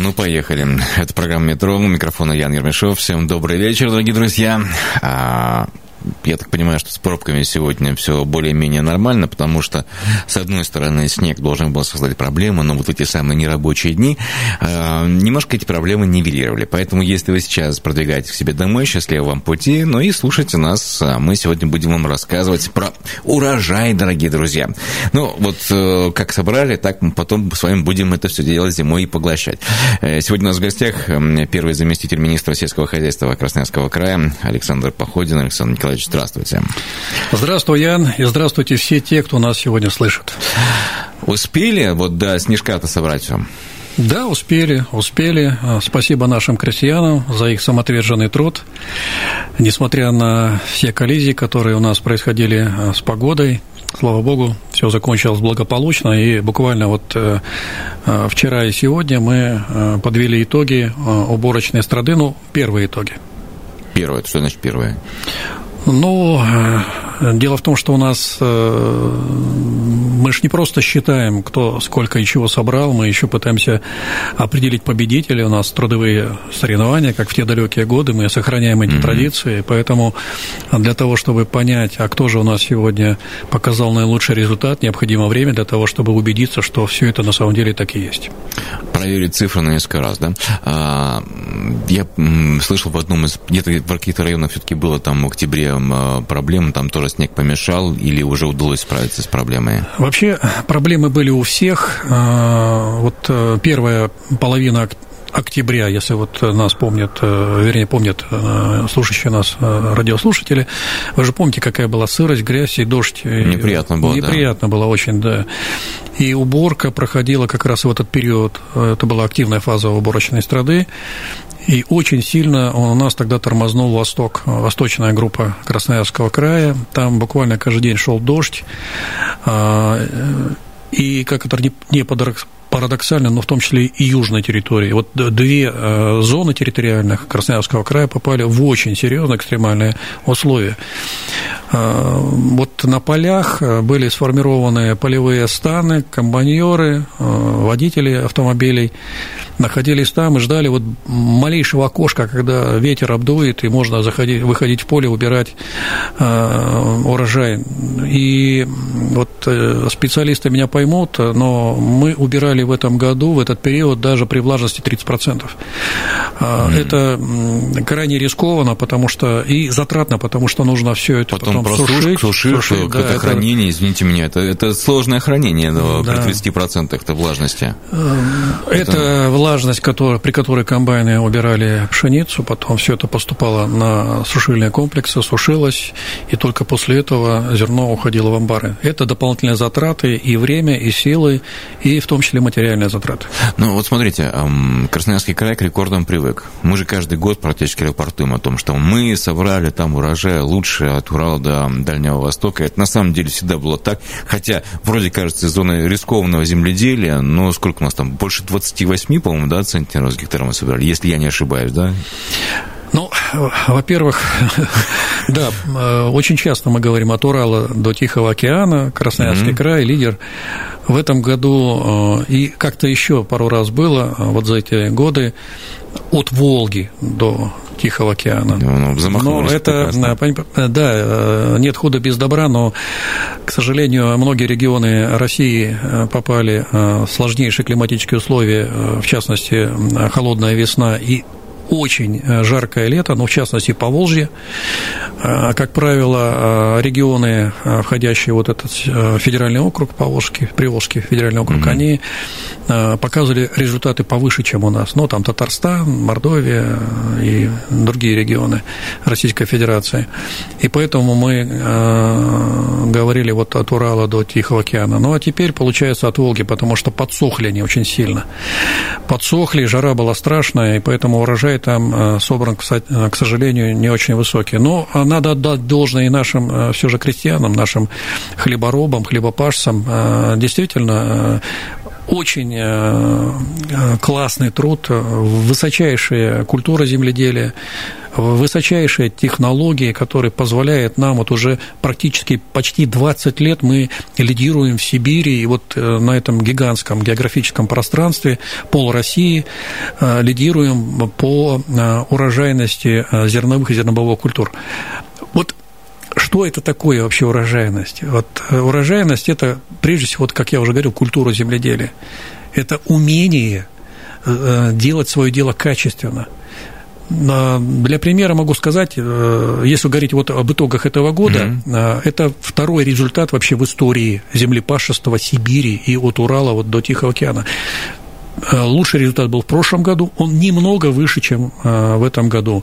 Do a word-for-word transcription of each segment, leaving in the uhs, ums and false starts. Ну, поехали. Это программа «Метро». У микрофона Ян Ермишов. Всем добрый вечер, дорогие друзья. А, я так понимаю, что с пробками сегодня все более-менее нормально, потому что, с одной стороны, снег должен был создать проблемы, но вот эти самые нерабочие дни а, немножко эти проблемы нивелировали. Поэтому, если вы сейчас продвигаетесь к себе домой, счастливого вам пути, ну и слушайте нас. Мы сегодня будем вам рассказывать про урожай, дорогие друзья. Ну, вот как собрали, так мы потом с вами будем это все дело зимой и поглощать. Сегодня у нас в гостях первый заместитель министра сельского хозяйства Красноярского края Александр Походин. Александр Николаевич, здравствуйте. Здравствуй, Ян, и здравствуйте все те, кто нас сегодня слышит. Успели вот до снежка-то собрать вам? Да, успели, успели. Спасибо нашим крестьянам за их самоотверженный труд. Несмотря на все коллизии, которые у нас происходили с погодой, слава богу, все закончилось благополучно. И буквально вот вчера и сегодня мы подвели итоги уборочной страды, ну, первые итоги. Первое, что значит первое? Ну, дело в том, что у нас э, мы же не просто считаем, кто сколько и чего собрал, мы еще пытаемся определить победителей. У нас трудовые соревнования, как в те далекие годы, мы сохраняем эти mm-hmm. традиции, поэтому для того, чтобы понять, а кто же у нас сегодня показал наилучший результат, необходимо время для того, чтобы убедиться, что все это на самом деле так и есть. Проверить цифры на несколько раз, да? А, я слышал в одном из, где-то в каких-то районах все-таки было там в октябре проблемы, там тоже снег помешал, или уже удалось справиться с проблемой? Вообще проблемы были у всех. Вот первая половина октября, если вот нас помнят, вернее, помнят слушающие нас радиослушатели, вы же помните, какая была сырость, грязь и дождь. Неприятно было, Неприятно да. было очень, да. И уборка проходила как раз в этот период. Это была активная фаза уборочной страды. И очень сильно у нас тогда тормознул Восток, восточная группа Красноярского края. Там буквально каждый день шел дождь. И, как это не парадоксально, но в том числе и южной территории. Вот две зоны территориальных Красноярского края попали в очень серьезные экстремальные условия. Вот на полях были сформированы полевые станы, комбайнеры, водители автомобилей находились там и ждали вот малейшего окошка, когда ветер обдует, и можно заходить, выходить в поле, убирать э, урожай. И вот э, специалисты меня поймут, но мы убирали в этом году, в этот период, даже при влажности тридцать процентов. Mm-hmm. Это крайне рискованно, потому что и затратно, потому что нужно все это потом, потом сушить. Сушишь, сушить да, это хранение, это... извините меня, это, это сложное хранение да, да. при тридцати процентах влажности. Это, это... влажность. Влажность, при которой комбайны убирали пшеницу, потом все это поступало на сушильные комплексы, сушилось, и только после этого зерно уходило в амбары. Это дополнительные затраты и время, и силы, и в том числе материальные затраты. Ну вот смотрите, Красноярский край к рекордам привык. Мы же каждый год практически рапортуем о том, что мы собрали там урожай лучше от Урала до Дальнего Востока. Это на самом деле всегда было так, хотя вроде кажется зоной рискованного земледелия, но сколько у нас там, больше двадцати восьми, по-моему, да, центнеров с гектаром мы собирали, если я не ошибаюсь, да? Ну, во-первых, да, очень часто мы говорим от Урала до Тихого океана, Красноярский mm-hmm. край, лидер. В этом году и как-то еще пару раз было, вот за эти годы, от Волги до Тихого океана. Ну, но это, прекрасно. Да, нет худа без добра, но, к сожалению, многие регионы России попали в сложнейшие климатические условия, в частности, холодная весна и очень жаркое лето, но в частности Поволжье. Как правило, регионы, входящие в вот этот федеральный округ Поволжский, Приволжский федеральный округ, mm-hmm. они показывали результаты повыше, чем у нас. Ну, там Татарстан, Мордовия и другие регионы Российской Федерации. И поэтому мы говорили вот от Урала до Тихого океана. Ну, а теперь, получается, от Волги, потому что подсохли они очень сильно. Подсохли, жара была страшная, и поэтому урожай там собран, к сожалению, не очень высокий. Но надо отдать должное и нашим все же крестьянам, нашим хлеборобам, хлебопашцам. Действительно, очень классный труд, высочайшая культура земледелия, высочайшие технологии, которые позволяют нам вот уже практически почти двадцать лет мы лидируем в Сибири, и вот на этом гигантском географическом пространстве пол России лидируем по урожайности зерновых и зернобобовых культур. Вот что это такое вообще урожайность? Вот урожайность – это, прежде всего, вот, как я уже говорил, культура земледелия. Это умение делать свое дело качественно. Для примера могу сказать, если говорить вот об итогах этого года, mm-hmm. это второй результат вообще в истории землепашества Сибири и от Урала вот до Тихого океана. Лучший результат был в прошлом году, он немного выше, чем в этом году.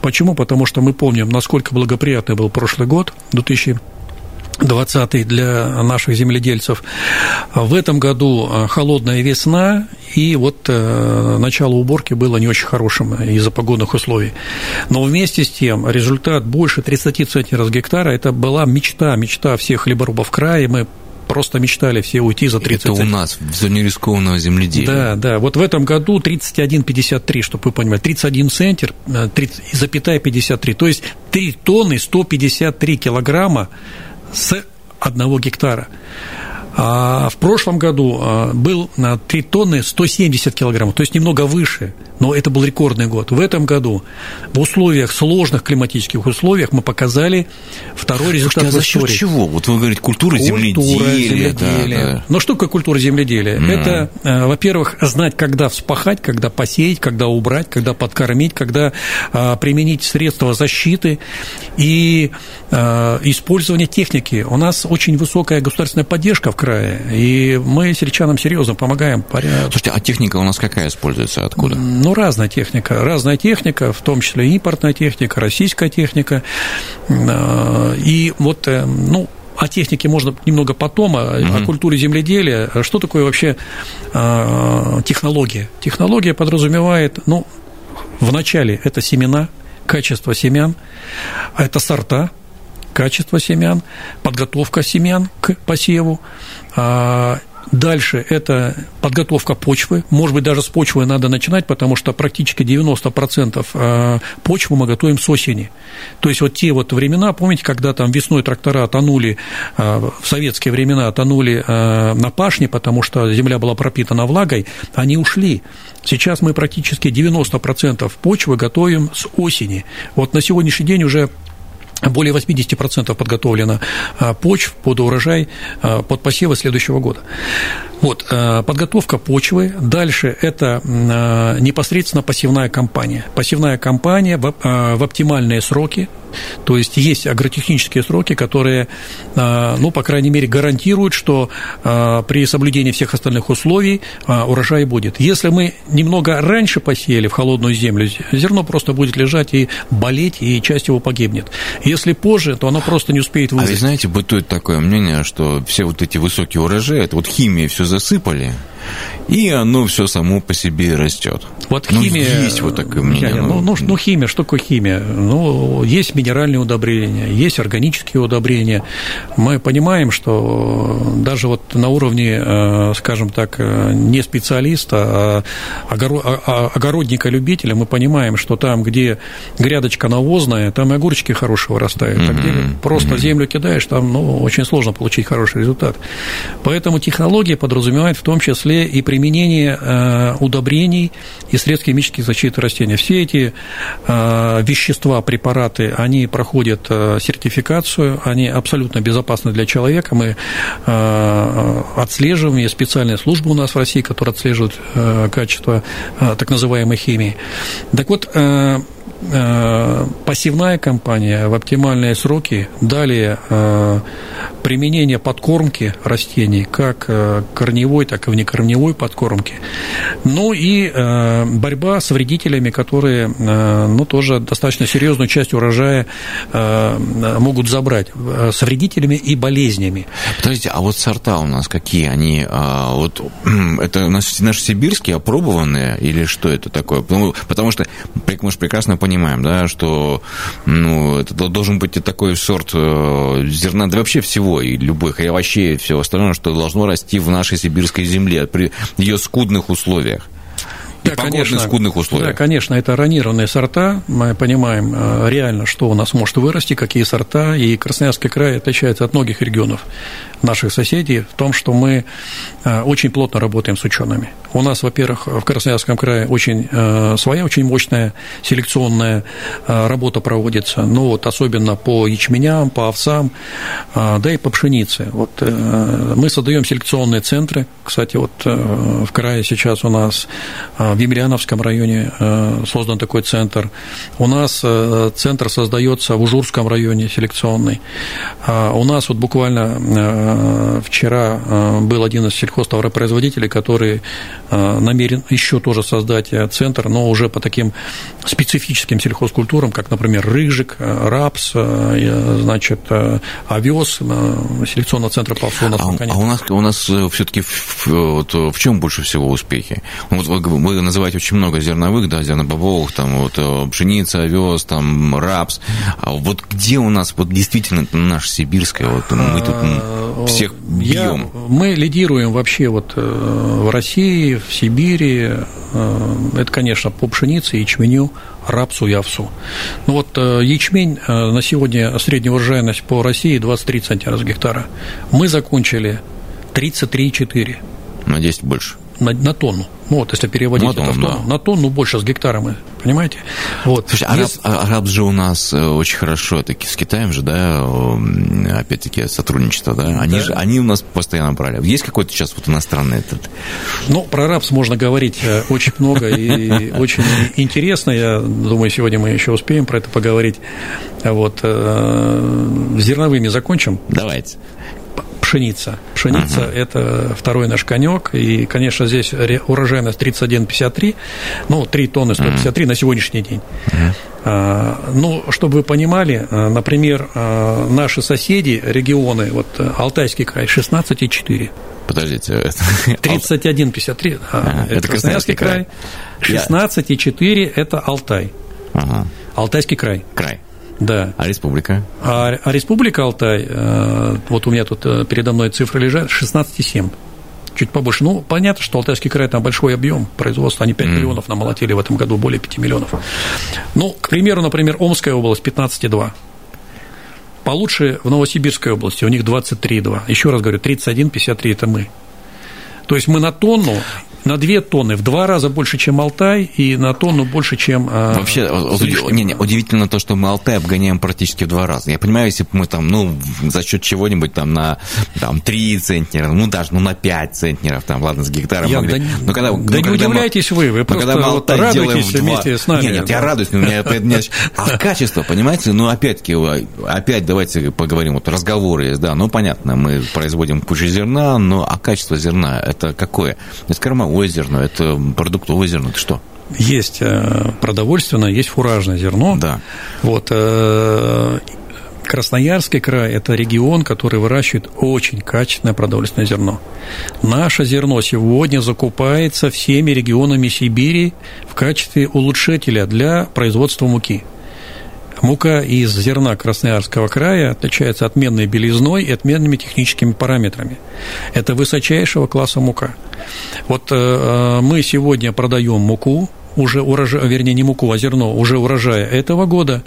Почему? Потому что мы помним, насколько благоприятный был прошлый год, две тысячи двадцатый для наших земледельцев. В этом году холодная весна, и вот начало уборки было не очень хорошим из-за погодных условий. Но вместе с тем результат больше тридцать центнеров с гектара, это была мечта, мечта всех хлеборобов края, мы просто мечтали все уйти за тридцать. Это у нас, в зоне рискованного земледелия. Да, да. Вот в этом году тридцать один пятьдесят три, чтобы вы понимали, тридцать один центнер, тридцать запятая пятьдесят три, то есть три тонны сто пятьдесят три килограмма с одного гектара. А в прошлом году был на три тонны сто семьдесят килограммов, то есть немного выше, но это был рекордный год. В этом году в условиях, сложных климатических условиях, мы показали второй результат. Слушайте, а в истории. За счет чего? Вот вы говорите, культура, культура земледелия. земледелия. Да, да. Но что такое культура земледелия? Mm. Это, во-первых, знать, когда вспахать, когда посеять, когда убрать, когда подкормить, когда применить средства защиты и использование техники. У нас очень высокая государственная поддержка в и мы сельчанам серьезно помогаем. Слушайте, а техника у нас какая используется, откуда? Ну, разная техника. Разная техника, в том числе импортная техника, российская техника. И вот, ну, о технике можно немного потом, о, mm-hmm. о культуре земледелия. Что такое вообще технология? Технология подразумевает, ну, вначале это семена, качество семян, это сорта, качество семян, подготовка семян к посеву. Дальше это подготовка почвы. Может быть, даже с почвы надо начинать, потому что практически девяносто процентов почвы мы готовим с осени. То есть вот те вот времена, помните, когда там весной трактора тонули, в советские времена тонули на пашне, потому что земля была пропитана влагой, они ушли. Сейчас мы практически девяносто процентов почвы готовим с осени. Вот на сегодняшний день уже более восемьдесят процентов подготовлено почв под урожай, под посевы следующего года. Вот, подготовка почвы. Дальше это непосредственно посевная кампания. Посевная кампания в оптимальные сроки. То есть есть агротехнические сроки, которые, ну, по крайней мере, гарантируют, что при соблюдении всех остальных условий урожай будет. Если мы немного раньше посеяли в холодную землю, зерно просто будет лежать и болеть, и часть его погибнет. Если позже, то оно просто не успеет вызреть. А вы знаете, бытует такое мнение, что все вот эти высокие урожаи, это вот химией все засыпали, и оно все само по себе растет. Вот химия, ну, есть вот такое мнение. Я, ну, ну, ну, химия, что такое химия? Ну, есть минеральные удобрения, есть органические удобрения. Мы понимаем, что даже вот на уровне, скажем так, не специалиста, а огородника-любителя, мы понимаем, что там, где грядочка навозная, там и огурчики хорошие вырастают. Mm-hmm. А где просто mm-hmm. землю кидаешь, там, ну, очень сложно получить хороший результат. Поэтому технология подразумевает в том числе числе и применение э, удобрений и средств химической защиты растения. Все эти э, вещества, препараты, они проходят э, сертификацию, они абсолютно безопасны для человека. Мы э, отслеживаем, есть специальная служба у нас в России, которая отслеживает э, качество э, так называемой химии. Так вот, э, пассивная компания в оптимальные сроки, далее применение подкормки растений, как корневой, так и внекорневой подкормки, ну и борьба с вредителями, которые, ну, тоже достаточно серьезную часть урожая могут забрать, с вредителями и болезнями. Подождите, а вот сорта у нас какие? Они, вот, это наши, наши сибирские, опробованные, или что это такое? Потому, потому что мы же прекрасно понимаем, да, что, ну, это должен быть такой сорт зерна, да вообще всего, и любых, и овощей, и всего остального, что должно расти в нашей сибирской земле при ее скудных условиях. И да, конечно, скудных условиях. Да, конечно, это ранированные сорта. Мы понимаем реально, что у нас может вырасти, какие сорта. И Красноярский край отличается от многих регионов наших соседей в том, что мы очень плотно работаем с учеными. У нас, во-первых, в Красноярском крае очень своя, очень мощная селекционная работа проводится. Ну вот, особенно по ячменям, по овцам, да и по пшенице. Вот мы создаем селекционные центры. Кстати, вот в крае сейчас у нас в Емельяновском районе создан такой центр. У нас центр создается в Ужурском районе селекционный. У нас вот буквально вчера был один из сельхозтоваропроизводителей, который намерен еще тоже создать центр, но уже по таким специфическим сельхозкультурам, как, например, рыжик, рапс, значит, овес, селекционного центра Павсона. А, а у нас, у нас все-таки в, вот, в чем больше всего успехи? Вот вы называете очень много зерновых, да, зернобобовых, там вот пшеница, овес, там рапс. А вот где у нас вот действительно наша сибирская, вот мы тут всех бьем. Я, мы лидируем вообще вот в России, в Сибири. Это, конечно, по пшенице, ячменю, рапсу и овсу. Ну вот ячмень на сегодня средняя урожайность по России двадцать три центнера с гектара. Мы закончили тридцать три целых четыре десятых. На десять больше. На, на тонну. Ну, вот, если переводить на это тонну, в тонну. Да. На тонну больше с гектаром, понимаете? Вот. Слушай, а рапс, а рапс же у нас очень хорошо, таки с Китаем же, да, опять-таки, сотрудничество, да? Они, да. Же, они у нас постоянно брали. Есть какой-то сейчас вот иностранный этот? Ну, про рапс можно говорить очень много и очень интересно. Я думаю, сегодня мы еще успеем про это поговорить. Вот. Зерновыми закончим. Давайте. Пшеница. Пшеница uh-huh. – это второй наш конек. И, конечно, здесь урожайность тридцать один целых пятьдесят три сотых, ну, три тонны сто пятьдесят три uh-huh. на сегодняшний день. Uh-huh. А, ну, чтобы вы понимали, например, наши соседи, регионы, вот Алтайский край – шестнадцать целых четыре десятых. Подождите. тридцать один целых пятьдесят три сотых – uh-huh. это Красноярский край. шестнадцать целых четыре десятых – это Алтай. Uh-huh. Алтайский край. Край. Да. А республика? А, а республика Алтай, э, вот у меня тут э, передо мной цифры лежат, шестнадцать целых семь десятых, чуть побольше. Ну, понятно, что Алтайский край, там большой объем производства, они пять mm. миллионов намолотили в этом году, более пяти миллионов. Ну, к примеру, например, Омская область пятнадцать целых две десятых. Получше в Новосибирской области, у них двадцать три целых две десятых. Еще раз говорю, тридцать один целых пятьдесят три сотых это мы. То есть мы на тонну... На две тонны, в два раза больше, чем Алтай, и на тонну больше, чем... Вообще, не, не, удивительно то, что мы Алтай обгоняем практически в два раза. Я понимаю, если бы мы там, ну, за счет чего-нибудь там на там, три центнера, ну, даже ну, на пять центнеров, там, ладно, с гектаром я, могли... Да, но когда, да ну, не когда удивляйтесь мы, вы, вы просто вот радуетесь два... вместе с нами. Нет, нет, да. Я радуюсь, но у меня... А качество, понимаете, ну, опять-таки, опять давайте поговорим, вот разговоры есть, да, ну, понятно, мы производим кучу зерна, но а качество зерна, это какое? Это кормовое. Зерно, это продуктовое зерно, это что? Есть продовольственное, есть фуражное зерно. Да. Вот, Красноярский край – это регион, который выращивает очень качественное продовольственное зерно. Наше зерно сегодня закупается всеми регионами Сибири в качестве улучшителя для производства муки. Мука из зерна Красноярского края отличается отменной белизной и отменными техническими параметрами. Это высочайшего класса мука. Вот э, мы сегодня продаем муку уже урожая, вернее, не муку, а зерно уже урожая этого года,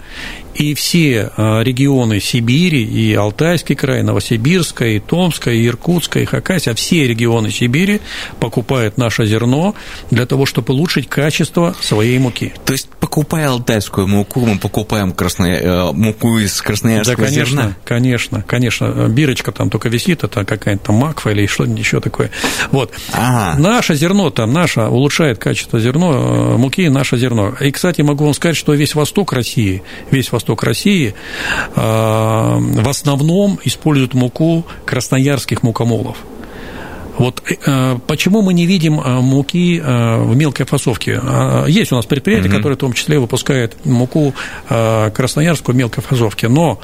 и все регионы Сибири, и Алтайский край, Новосибирская, и Томская, и Иркутская, и Хакасия, все регионы Сибири покупают наше зерно для того, чтобы улучшить качество своей муки. То есть, покупая алтайскую муку, мы покупаем красная... муку из красноярского да, конечно, зерна? Конечно, конечно. Бирочка там только висит, это какая-то макфа или что-нибудь еще такое. Вот. Ага. Наше зерно там, наше улучшает качество зерно, муки, наше зерно. И, кстати, могу вам сказать, что весь восток России, весь восток России э, в основном используют муку красноярских мукомолов. Вот э, почему мы не видим муки э, в мелкой фасовке? Есть у нас предприятия, mm-hmm. которые в том числе выпускают муку э, красноярскую в мелкой фасовке, но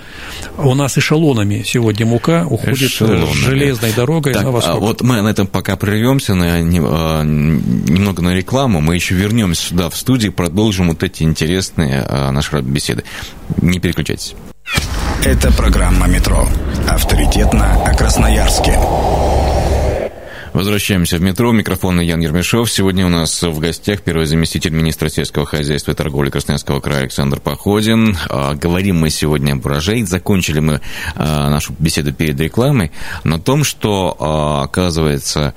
у нас эшелонами сегодня мука уходит эшелонами. Железной дорогой так, на восток. Вот мы на этом пока прервемся, на, немного на рекламу, мы еще вернемся сюда в студию и продолжим вот эти интересные наши беседы. Не переключайтесь. Это программа «Метро». Авторитетно о Красноярске. Возвращаемся в метро. Микрофон Ян Ермишов. Сегодня у нас в гостях первый заместитель министра сельского хозяйства и торговли Красноярского края Александр Походин. Говорим мы сегодня об урожае. Закончили мы нашу беседу перед рекламой на том, что, оказывается,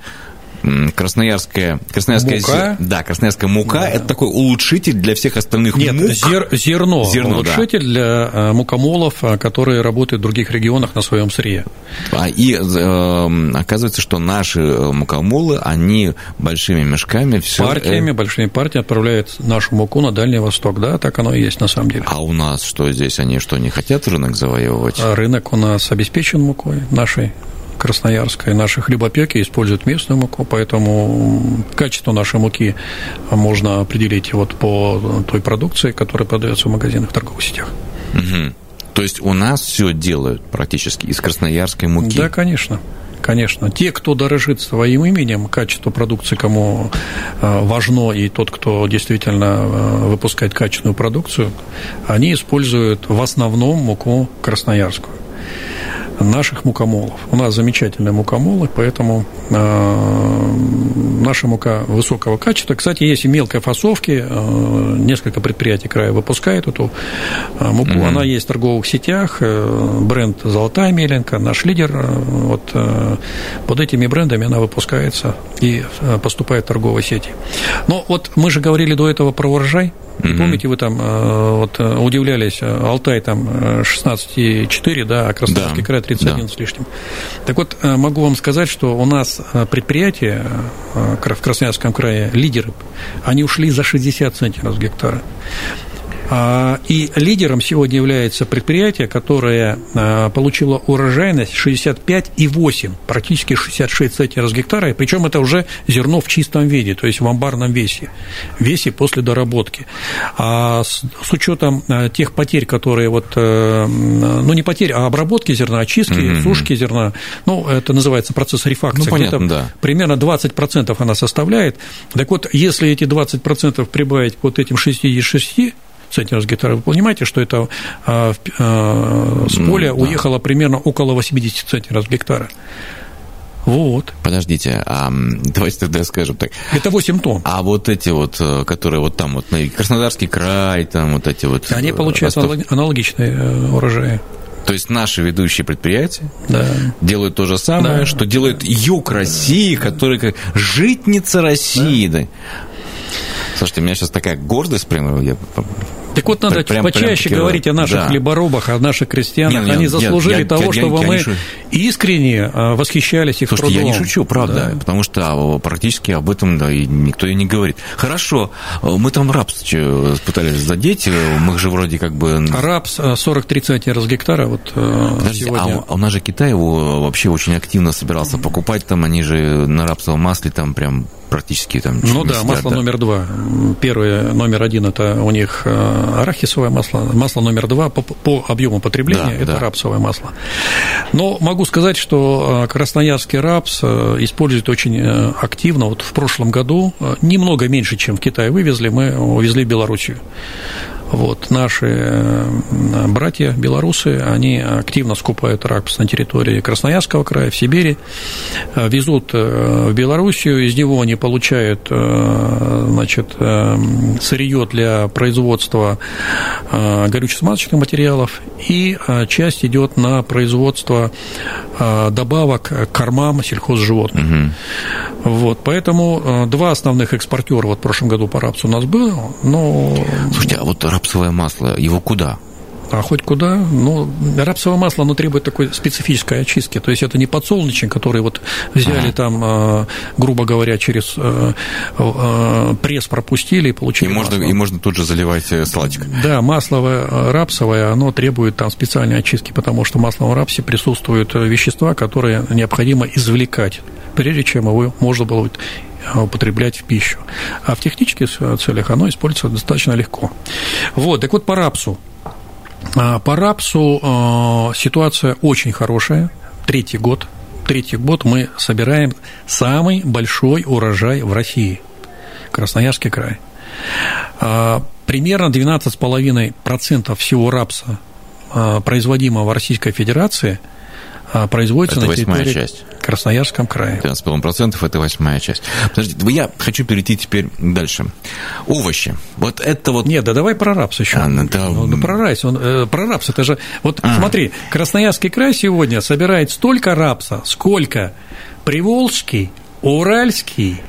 красноярская, красноярская мука, да, красноярская мука да. это такой улучшитель для всех остальных Нет, мук. Нет, зер, зерно, зерно, улучшитель да. для мукомолов, которые работают в других регионах на своем сырье. А, и э, оказывается, что наши мукомолы, они большими мешками... Все... Партиями, большими партиями отправляют нашу муку на Дальний Восток, да, так оно и есть на самом деле. А у нас что здесь, они что, не хотят рынок завоевывать? Рынок у нас обеспечен мукой нашей. Красноярская. Наши хлебопеки используют местную муку, поэтому качество нашей муки можно определить вот по той продукции, которая продается в магазинах, в торговых сетях. Угу. То есть у нас все делают практически из красноярской муки? Да, конечно. Конечно. Те, кто дорожит своим именем, качество продукции, кому важно, и тот, кто действительно выпускает качественную продукцию, они используют в основном муку красноярскую. Наших мукомолов. У нас замечательные мукомолы, поэтому э, наша мука высокого качества. Кстати, есть и мелкой фасовки, э, несколько предприятий края выпускает эту э, муку. Mm-hmm. Она есть в торговых сетях, э, бренд «Золотая меленка», наш лидер. Э, вот, э, под этими брендами она выпускается и э, поступает в торговые сети. Но вот мы же говорили до этого про урожай. Mm-hmm. Помните, вы там э, вот, удивлялись, Алтай там шестнадцать целых четыре десятых, да, а Красноярский да. край тридцать один да. с лишним. Так вот, могу вам сказать, что у нас предприятия в Красноярском крае, лидеры, они ушли за шестьдесят центнеров с гектара. И лидером сегодня является предприятие, которое получило урожайность шестьдесят пять целых восемь десятых, практически шестьдесят шесть центнеров с гектара, причем это уже зерно в чистом виде, то есть в амбарном весе, весе после доработки. А с, с учетом тех потерь, которые вот, ну не потерь, а обработки зерна, очистки, mm-hmm. сушки зерна, ну это называется процесс рефакции, ну, понятно, где-то да. примерно двадцать процентов она составляет. Так вот, если эти двадцать процентов прибавить к вот этим шестидесяти шести, центнеров с гектара, вы понимаете, что это э, э, с поля ну, да. уехало примерно около восемьдесят центнеров с гектара. Вот. Подождите, а давайте тогда скажем так. Это восемь тонн. А вот эти вот, которые вот там, вот Краснодарский край, там вот эти вот... Они получают Ростов... аналогичные урожаи. То есть наши ведущие предприятия да. делают то же самое, да. что делает юг России, который как житница России. Да. Да. Слушайте, у меня сейчас такая гордость прямо... Я... Так вот, надо прям, почаще прям, говорить о наших да. хлеборобах, о наших крестьянах. Не, не, Они заслужили я, я, того, я, я, чтобы я мы искренне восхищались их Слушайте, трудом. Я не шучу, правда, да. потому что практически об этом да, и никто и не говорит. Хорошо, мы там рапс пытались задеть, мы же вроде как бы... Рапс сорок три центнера с гектара вот Подождите, сегодня. А у нас же Китай его вообще очень активно собирался покупать, там они же на рапсовом масле там прям... практически там... Ну да, масло да. номер два. Первое, номер один, это у них арахисовое масло. Масло номер два по, по объему потребления, да, это да. рапсовое масло. Но могу сказать, что красноярский рапс используют очень активно. Вот в прошлом году немного меньше, чем в Китае вывезли, мы увезли в Белоруссию. Вот. Наши братья белорусы, они активно скупают рапс на территории Красноярского края, в Сибири, везут в Белоруссию, из него они получают, значит, сырье для производства горюче-смазочных материалов, и часть идет на производство добавок к кормам сельхозживотных. Угу. Вот, поэтому два основных экспортера вот в прошлом году по рапсу у нас было. Но... Слушайте, а вот рапсовое масло, его куда? А хоть куда, но рапсовое масло, оно требует такой специфической очистки, то есть это не подсолнечник, который вот взяли ага. там, грубо говоря, через пресс пропустили и получили и масло. Можно, и можно тут же заливать салатик. Да, масло рапсовое, оно требует там специальной очистки, потому что в масловом рапсе присутствуют вещества, которые необходимо извлекать, прежде чем его можно было употреблять в пищу. А в технических целях оно используется достаточно легко. Вот, так вот по рапсу. По рапсу ситуация очень хорошая. Третий год, третий год мы собираем самый большой урожай в России, Красноярский край. Примерно двенадцать целых пять десятых процента всего рапса, производимого в Российской Федерации, производится это на территории Красноярском крае. двенадцать целых пять десятых процента это восьмая часть. Подождите, я хочу перейти теперь дальше. Овощи. Вот это вот... Нет, да давай про рапс еще. А, ну, да... ну, про, рапс, он, э, про рапс это же... Вот а. смотри, Красноярский край сегодня собирает столько рапса, сколько Приволжский, Уральский,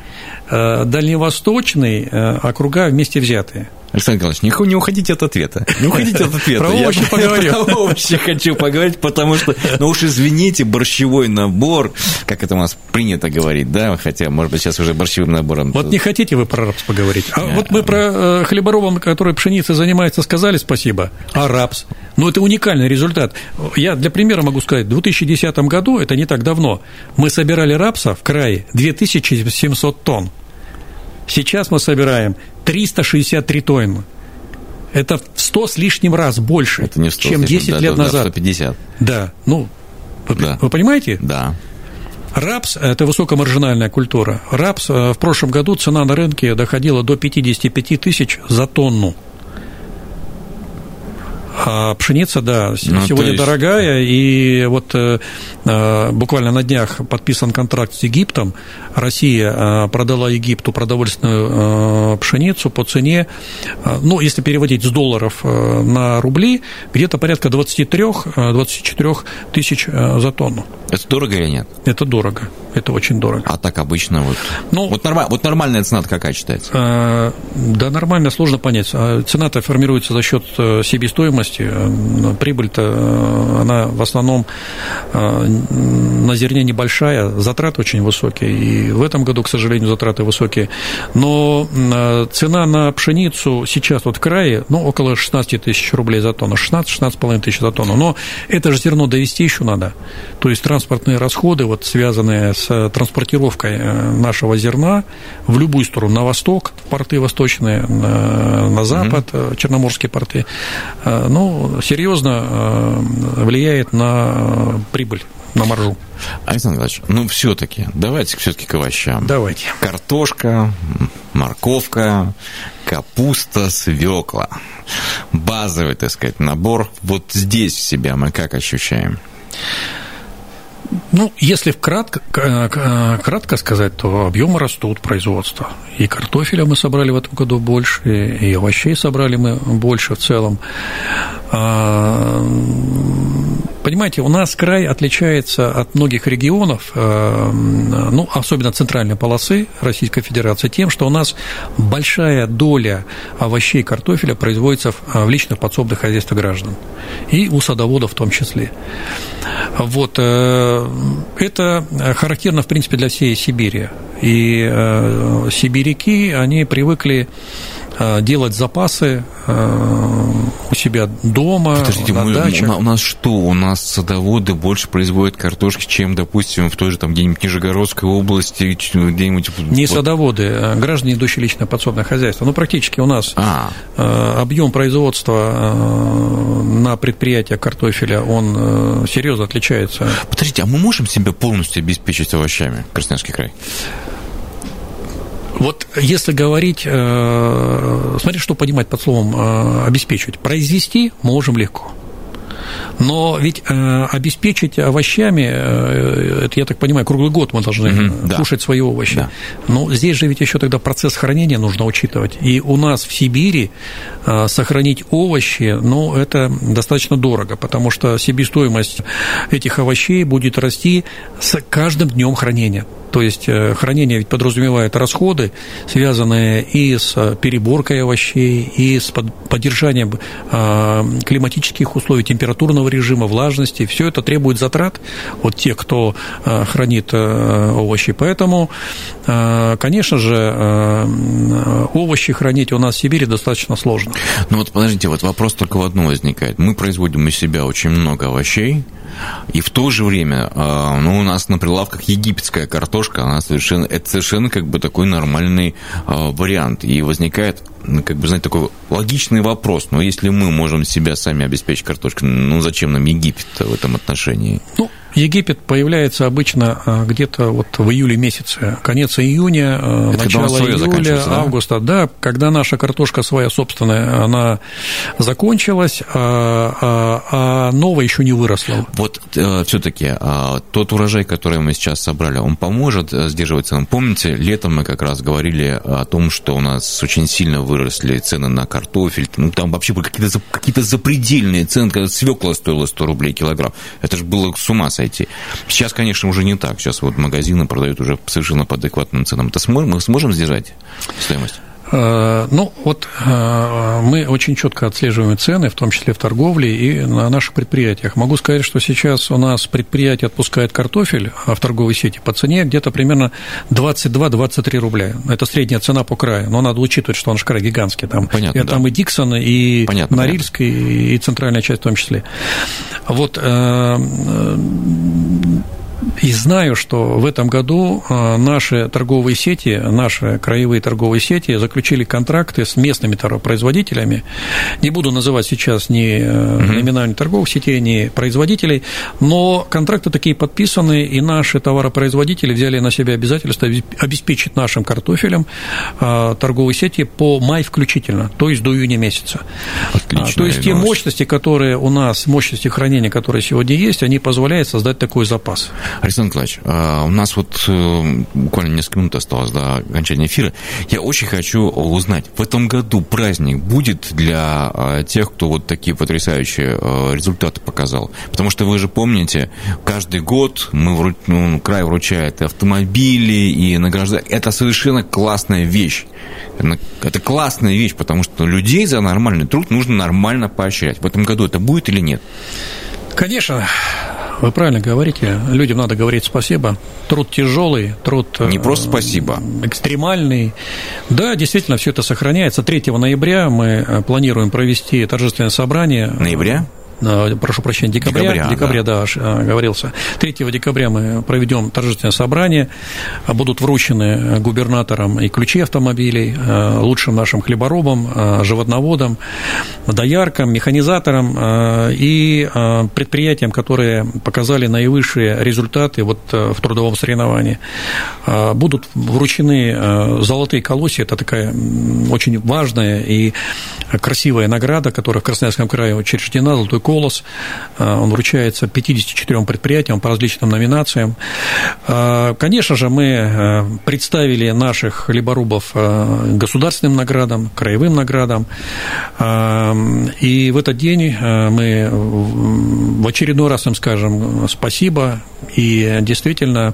э, Дальневосточный э, округа вместе взятые. Александр Николаевич, не уходите от ответа. Не уходите от ответа. Про овощи поговорим. Про овощи хочу поговорить, потому что, ну уж извините, борщевой набор, как это у нас принято говорить, да, хотя, может быть, сейчас уже борщевым набором. Вот не хотите вы про рапс поговорить. А вот мы про хлеборовам, которые пшеницей занимаются, сказали спасибо, а рапс. Ну, это уникальный результат. Я для примера могу сказать, в две тысячи десятом году, это не так давно, мы собирали рапса в крае две тысячи семьсот тонн. Сейчас мы собираем триста шестьдесят три тонны. Это в сто с лишним раз больше, это не в сто, чем десять да, лет да, назад. сто пятьдесят. Да. Ну, вы, да. вы понимаете? Да. Рапс – это высокомаржинальная культура. Рапс в прошлом году цена на рынке доходила до пятьдесят пять тысяч за тонну. А пшеница, да, ну, сегодня есть... дорогая, и вот э, буквально на днях подписан контракт с Египтом, Россия э, продала Египту продовольственную э, пшеницу по цене, э, ну, если переводить с долларов э, на рубли, где-то порядка двадцать три - двадцать четыре тысяч э, за тонну. Это дорого или нет? Это дорого, это очень дорого. А так обычно вот? Ну, вот, норма... вот нормальная цена какая считается? Э, да, нормально, сложно понять. Цена-то формируется за счет себестоимости, прибыль-то, она в основном на зерне небольшая, затраты очень высокие, и в этом году, к сожалению, затраты высокие, но цена на пшеницу сейчас вот в крае, ну, около шестнадцать тысяч рублей за тонну, шестнадцать - шестнадцать с половиной тысяч за тонну, но это же зерно довести еще надо, то есть транспортные расходы, вот, связанные с транспортировкой нашего зерна в любую сторону, на восток, в порты восточные, на, на запад, mm-hmm. черноморские порты, ну, серьезно влияет на прибыль, на маржу. Александр Николаевич, ну, все-таки, давайте все-таки к овощам. Давайте. Картошка, морковка, капуста, свекла. Базовый, так сказать, набор. Вот здесь себя мы как ощущаем? Ну, если вкратко, кратко сказать, то объемы растут производства. И картофеля мы собрали в этом году больше, и овощей собрали мы больше в целом. Понимаете, у нас край отличается от многих регионов, ну, особенно центральной полосы Российской Федерации, тем, что у нас большая доля овощей и картофеля производится в личных подсобных хозяйствах граждан, и у садоводов в том числе. Вот, это характерно, в принципе, для всей Сибири, и сибиряки, они привыкли делать запасы у себя дома. Подождите, на мы, дачах. У нас что? У нас садоводы больше производят картошки, чем, допустим, в той же там где-нибудь Нижегородской области, где-нибудь... Не вот. Садоводы, граждане, идущие личное подсобное хозяйство. Ну, практически у нас а. объем производства на предприятиях картофеля, он серьезно отличается. Подождите, а мы можем себя полностью обеспечить овощами, Красноярский край? Вот если говорить, э, смотри, что понимать под словом э, обеспечивать. Произвести мы можем легко. Но ведь э, обеспечить овощами, э, это, я так понимаю, круглый год мы должны mm-hmm, кушать да. свои овощи. Да. Но здесь же ведь еще тогда процесс хранения нужно учитывать. И у нас в Сибири э, сохранить овощи, ну, это достаточно дорого, потому что себестоимость этих овощей будет расти с каждым днем хранения. То есть хранение ведь подразумевает расходы, связанные и с переборкой овощей, и с поддержанием климатических условий, температурного режима, влажности. Все это требует затрат от тех, кто хранит овощи. Поэтому, конечно же, овощи хранить у нас в Сибири достаточно сложно. Ну вот подождите, вот вопрос только в одном возникает. Мы производим из себя очень много овощей. И в то же время, ну, у нас на прилавках египетская картошка, она совершенно, это совершенно как бы такой нормальный вариант. И возникает, как бы, знаете, такой логичный вопрос. Но если мы можем себя сами обеспечить картошкой, ну, зачем нам Египет в этом отношении? Ну, Египет появляется обычно где-то вот в июле месяце, конец июня, это начало июля, августа, да? Да, когда наша картошка своя собственная, она закончилась, а, а, а новая еще не выросла. Вот все-таки тот урожай, который мы сейчас собрали, он поможет сдерживать цены. Помните, летом мы как раз говорили о том, что у нас очень сильно выросли цены на картофель, ну там вообще были какие-то, какие-то запредельные цены, когда свекла стоила сто рублей килограмм, это же было с ума сойти. Сейчас, конечно, уже не так. Сейчас вот магазины продают уже совершенно по адекватным ценам. Это сможем, мы сможем сдержать стоимость? Ну, вот мы очень четко отслеживаем цены, в том числе в торговле и на наших предприятиях. Могу сказать, что сейчас у нас предприятие отпускает картофель в торговой сети по цене где-то примерно двадцать два - двадцать три рубля. Это средняя цена по краю. Но надо учитывать, что наш край гигантский. Там, понятно, и, да. там и Диксон, и понятно, Норильск, понятно. И, и центральная часть в том числе. Вот... И знаю, что в этом году наши торговые сети, наши краевые торговые сети заключили контракты с местными товаропроизводителями. Не буду называть сейчас ни имена ни торговых сетей, ни производителей, но контракты такие подписаны, и наши товаропроизводители взяли на себя обязательство обеспечить нашим картофелем торговые сети по май включительно, то есть до июня месяца. Отличная то есть новость. Те мощности, которые у нас, мощности хранения, которые сегодня есть, они позволяют создать такой запас. Александр Николаевич, у нас вот буквально несколько минут осталось до окончания эфира. Я очень хочу узнать, в этом году праздник будет для тех, кто вот такие потрясающие результаты показал? Потому что вы же помните, каждый год мы вру... ну, край вручает автомобили и награждает. Это совершенно классная вещь. Это классная вещь, потому что людей за нормальный труд нужно нормально поощрять. В этом году это будет или нет? Конечно. Вы правильно говорите, людям надо говорить спасибо. Труд тяжелый, труд... Не просто спасибо. Экстремальный. Да, действительно, все это сохраняется. третьего ноября мы планируем провести торжественное собрание. Ноября? Прошу прощения, декабря, декабря, декабря да. да, говорился. третьего декабря мы проведем торжественное собрание, будут вручены губернаторам и ключи автомобилей, лучшим нашим хлеборобам, животноводам, дояркам, механизаторам и предприятиям, которые показали наивысшие результаты вот в трудовом соревновании. Будут вручены золотые колоссии, это такая очень важная и красивая награда, которая в Красноярском крае учреждена, золотой колоссий. Колос, он вручается пятидесяти четырём предприятиям по различным номинациям. Конечно же, мы представили наших хлеборубов государственным наградам, краевым наградам, и в этот день мы в очередной раз им скажем спасибо и действительно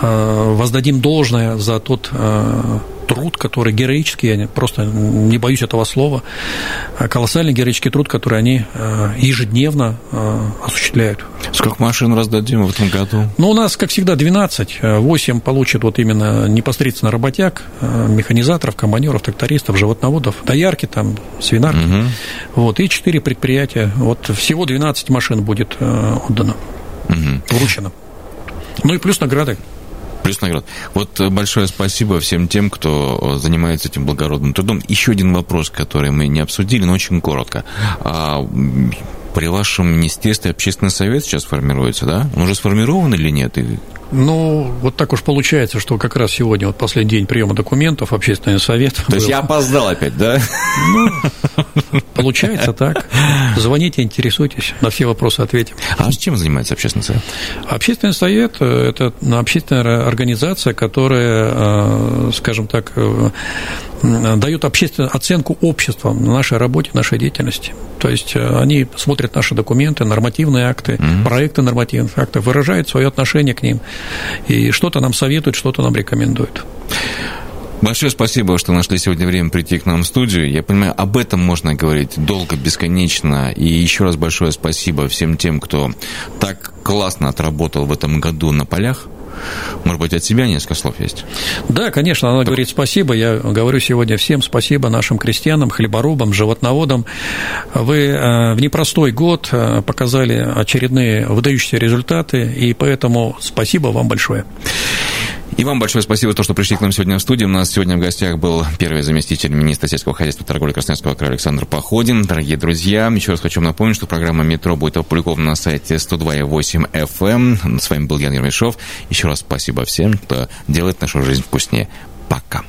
воздадим должное за тот труд, который героический, я просто не боюсь этого слова, колоссальный героический труд, который они ежедневно осуществляют. Сколько машин раздадим в этом году? Ну, у нас, как всегда, двенадцать. восемь получат вот именно непосредственно работяг, механизаторов, комбайнеров, трактористов, животноводов, доярки там, свинарки. Угу. Вот, и четыре предприятия. Вот всего двенадцать машин будет отдано, угу. вручено. Ну и плюс награды. Плюс наград. Вот большое спасибо всем тем, кто занимается этим благородным трудом. Еще один вопрос, который мы не обсудили, но очень коротко. При вашем министерстве общественный совет сейчас формируется, да? Он уже сформирован или нет? Ну, вот так уж получается, что как раз сегодня вот последний день приема документов, общественный совет. То был. Есть я опоздал опять, да? Ну, получается так. Звоните, интересуйтесь, на все вопросы ответим. А с чем занимается общественный совет? Общественный совет – это общественная организация, которая, скажем так, дает общественную оценку общества на нашей работе, нашей деятельности. То есть они смотрят наши документы, нормативные акты, mm-hmm. проекты нормативных актов, выражают свое отношение к ним. И что-то нам советуют, что-то нам рекомендуют. Большое спасибо, что нашли сегодня время прийти к нам в студию. Я понимаю, об этом можно говорить долго, бесконечно. И еще раз большое спасибо всем тем, кто так классно отработал в этом году на полях. Может быть, от себя несколько слов есть? Да, конечно, надо так... говорить спасибо. Я говорю сегодня всем спасибо нашим крестьянам, хлеборубам, животноводам. Вы в непростой год показали очередные выдающиеся результаты, и поэтому спасибо вам большое. И вам большое спасибо за то, что пришли к нам сегодня в студию. У нас сегодня в гостях был первый заместитель министра сельского хозяйства и торговли Красноярского края Александр Походин. Дорогие друзья, еще раз хочу напомнить, что программа «Метро» будет опубликована на сайте сто два и восемь эф эм. С вами был Ян Ермишов. Еще раз спасибо всем, кто делает нашу жизнь вкуснее. Пока.